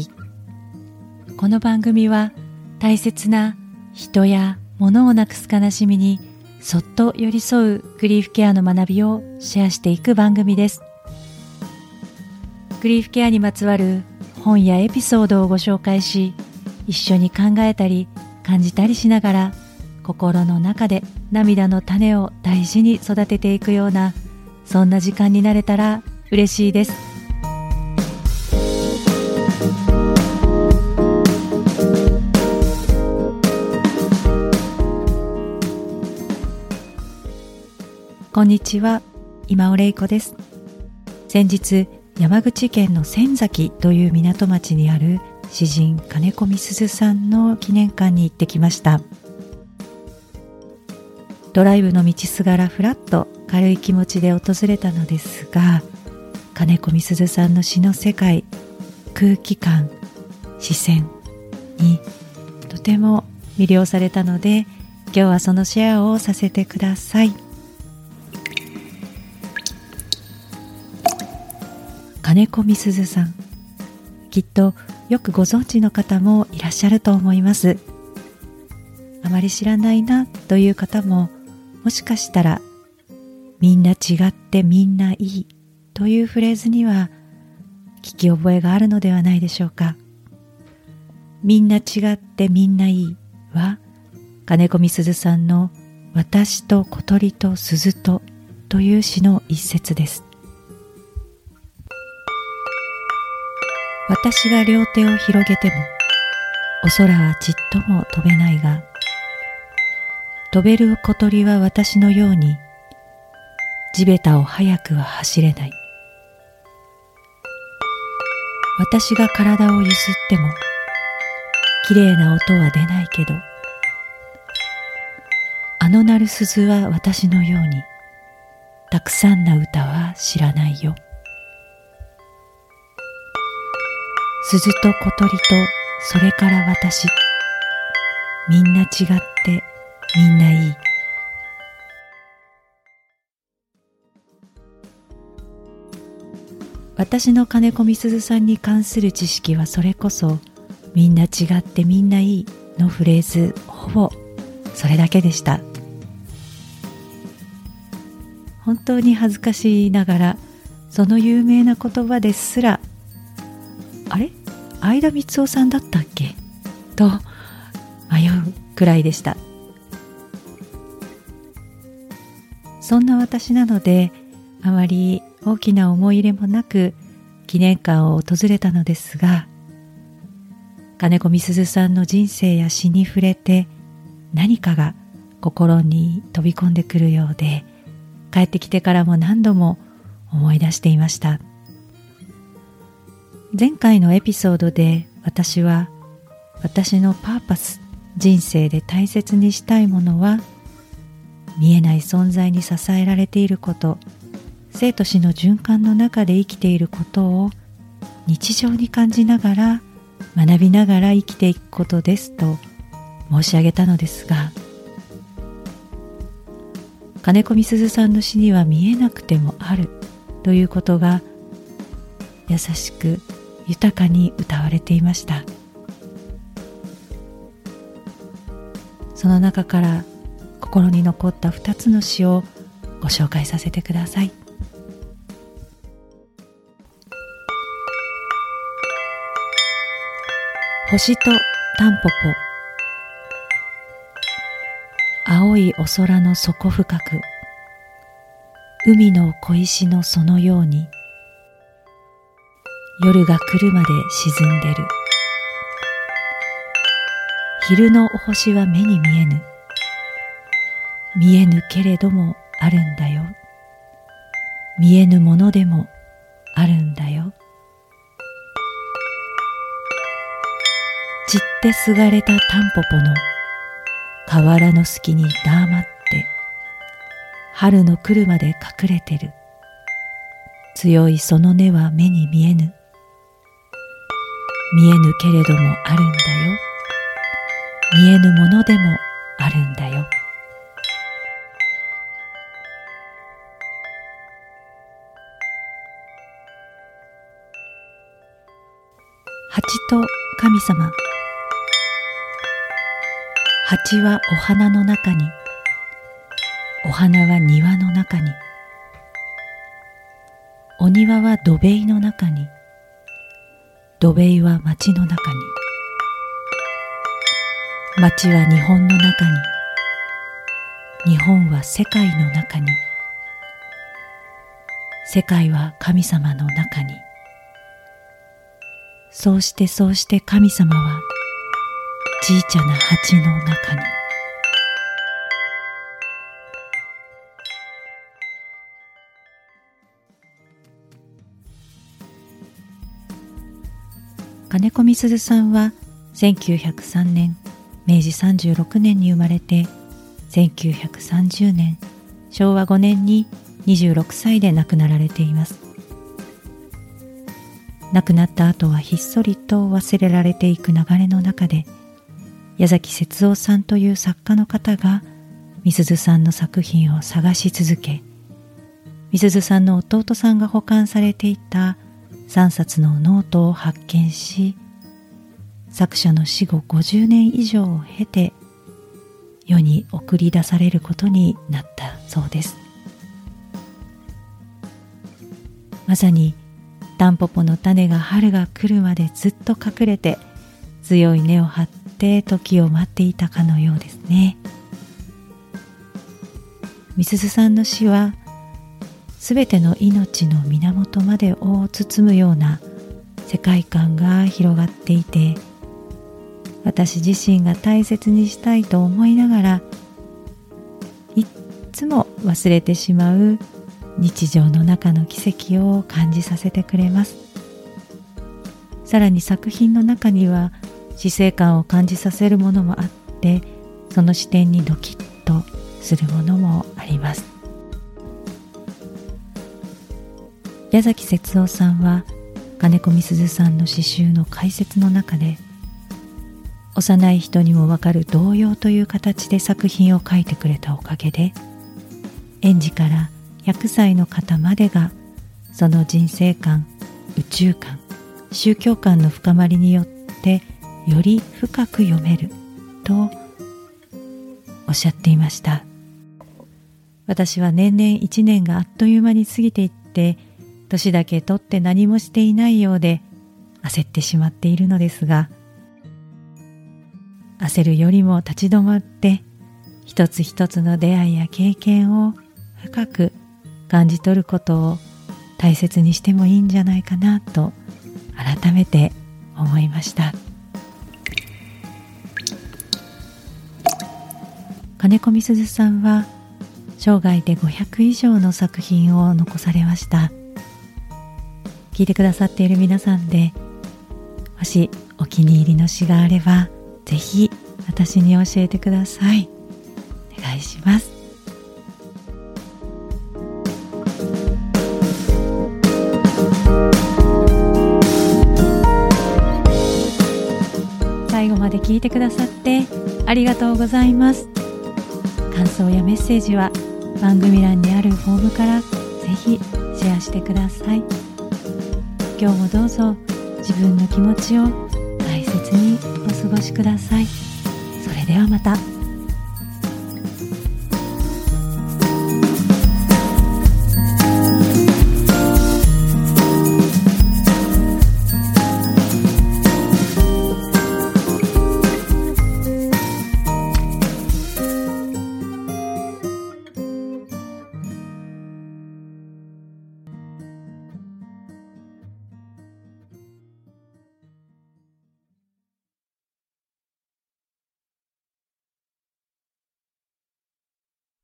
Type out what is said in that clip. ぎ。この番組は大切な人や物をなくす悲しみにそっと寄り添うグリーフケアの学びをシェアしていく番組です。グリーフケアにまつわる本やエピソードをご紹介し、一緒に考えたり感じたりしながら心の中で涙の種を大事に育てていくような、そんな時間になれたら嬉しいです。こんにちは、今尾玲子です。先日、山口県の仙崎という港町にある詩人金子みすゞさんの記念館に行ってきました。ドライブの道すがらふらっと軽い気持ちで訪れたのですが、金子みすゞさんの詩の世界、空気感、視線にとても魅了されたので、今日はそのシェアをさせてください。金子みすゞさん、きっとよくご存知の方もいらっしゃると思います。あまり知らないなという方も、もしかしたらみんな違ってみんないいというフレーズには聞き覚えがあるのではないでしょうか。みんな違ってみんないいは、金子みすゞさんの私と小鳥と鈴とという詩の一節です。私が両手を広げてもお空はちっとも飛べないが、飛べる小鳥は私のように地べたを早くは走れない。私が体を揺すっても綺麗な音は出ないけど、あの鳴る鈴は私のようにたくさんな歌は知らないよ。鈴と小鳥とそれから私、みんな違ってみんないい。私の金子みすゞさんに関する知識は、それこそみんな違ってみんないいのフレーズ、ほぼそれだけでした。本当に恥ずかしいながら、その有名な言葉ですら、あれ、相田みつをさんだったっけと迷うくらいでした。そんな私なので、あまり大きな思い入れもなく記念館を訪れたのですが、金子みすゞさんの人生や詩に触れて、何かが心に飛び込んでくるようで、帰ってきてからも何度も思い出していました。前回のエピソードで、私は私のパーパス、人生で大切にしたいものは、見えない存在に支えられていること、生と死の循環の中で生きていることを日常に感じながら、学びながら生きていくことですと申し上げたのですが、金子みすゞさんの詩には見えなくてもあるということが優しく豊かに歌われていました。その中から心に残った2つの詩をご紹介させてください。星とタンポポ。青いお空の底深く、海の小石のそのように、夜が来るまで沈んでる。昼のお星は目に見えぬ。見えぬけれどもあるんだよ。見えぬものでもあるんだよ。散ってすがれたタンポポの河原の隙に黙って、春の来るまで隠れてる。強いその根は目に見えぬ。見えぬけれどもあるんだよ。見えぬものでもあるんだよ。蜂と神様。蜂はお花の中に、お花は庭の中に、お庭は土塀の中に、土塀は町の中に、町は日本の中に、日本は世界の中に、世界は神様の中に。そうして神様は小さな鉢の中に。金子みすゞさんは1903年、明治36年に生まれて、1930年、昭和5年に26歳で亡くなられています。亡くなった後はひっそりと忘れられていく流れの中で、矢崎節夫さんという作家の方がみすゞさんの作品を探し続け、みすゞさんの弟さんが保管されていた3冊のノートを発見し、作者の死後50年以上を経て世に送り出されることになったそうです。まさにタンポポの種が春が来るまでずっと隠れて、強い根を張って時を待っていたかのようですね。みすゞさんの死はすべての命の源までを包むような世界観が広がっていて、私自身が大切にしたいと思いながらいっつも忘れてしまう日常の中の奇跡を感じさせてくれます。さらに作品の中には死生観を感じさせるものもあって、その視点にドキッとするものもあります。矢崎節夫さんは金子みすゞさんの詩集の解説の中で、幼い人にもわかる童謡という形で作品を書いてくれたおかげで、園児から100歳の方までがその人生観、宇宙観、宗教観の深まりによってより深く読めるとおっしゃっていました。私は年々1年があっという間に過ぎていって、年だけ取って何もしていないようで焦ってしまっているのですが、焦るよりも立ち止まって一つ一つの出会いや経験を深く感じ取ることを大切にしてもいいんじゃないかなと改めて思いました。金子みすゞさんは生涯で500以上の作品を残されました。聞いてくださっている皆さんで、もしお気に入りの詩があればぜひ私に教えてください。お願いします。最後まで聞いてくださってありがとうございます。感想やメッセージは番組欄にあるフォームからぜひシェアしてください。今日もどうぞ自分の気持ちを大切にお過ごしください。それではまた。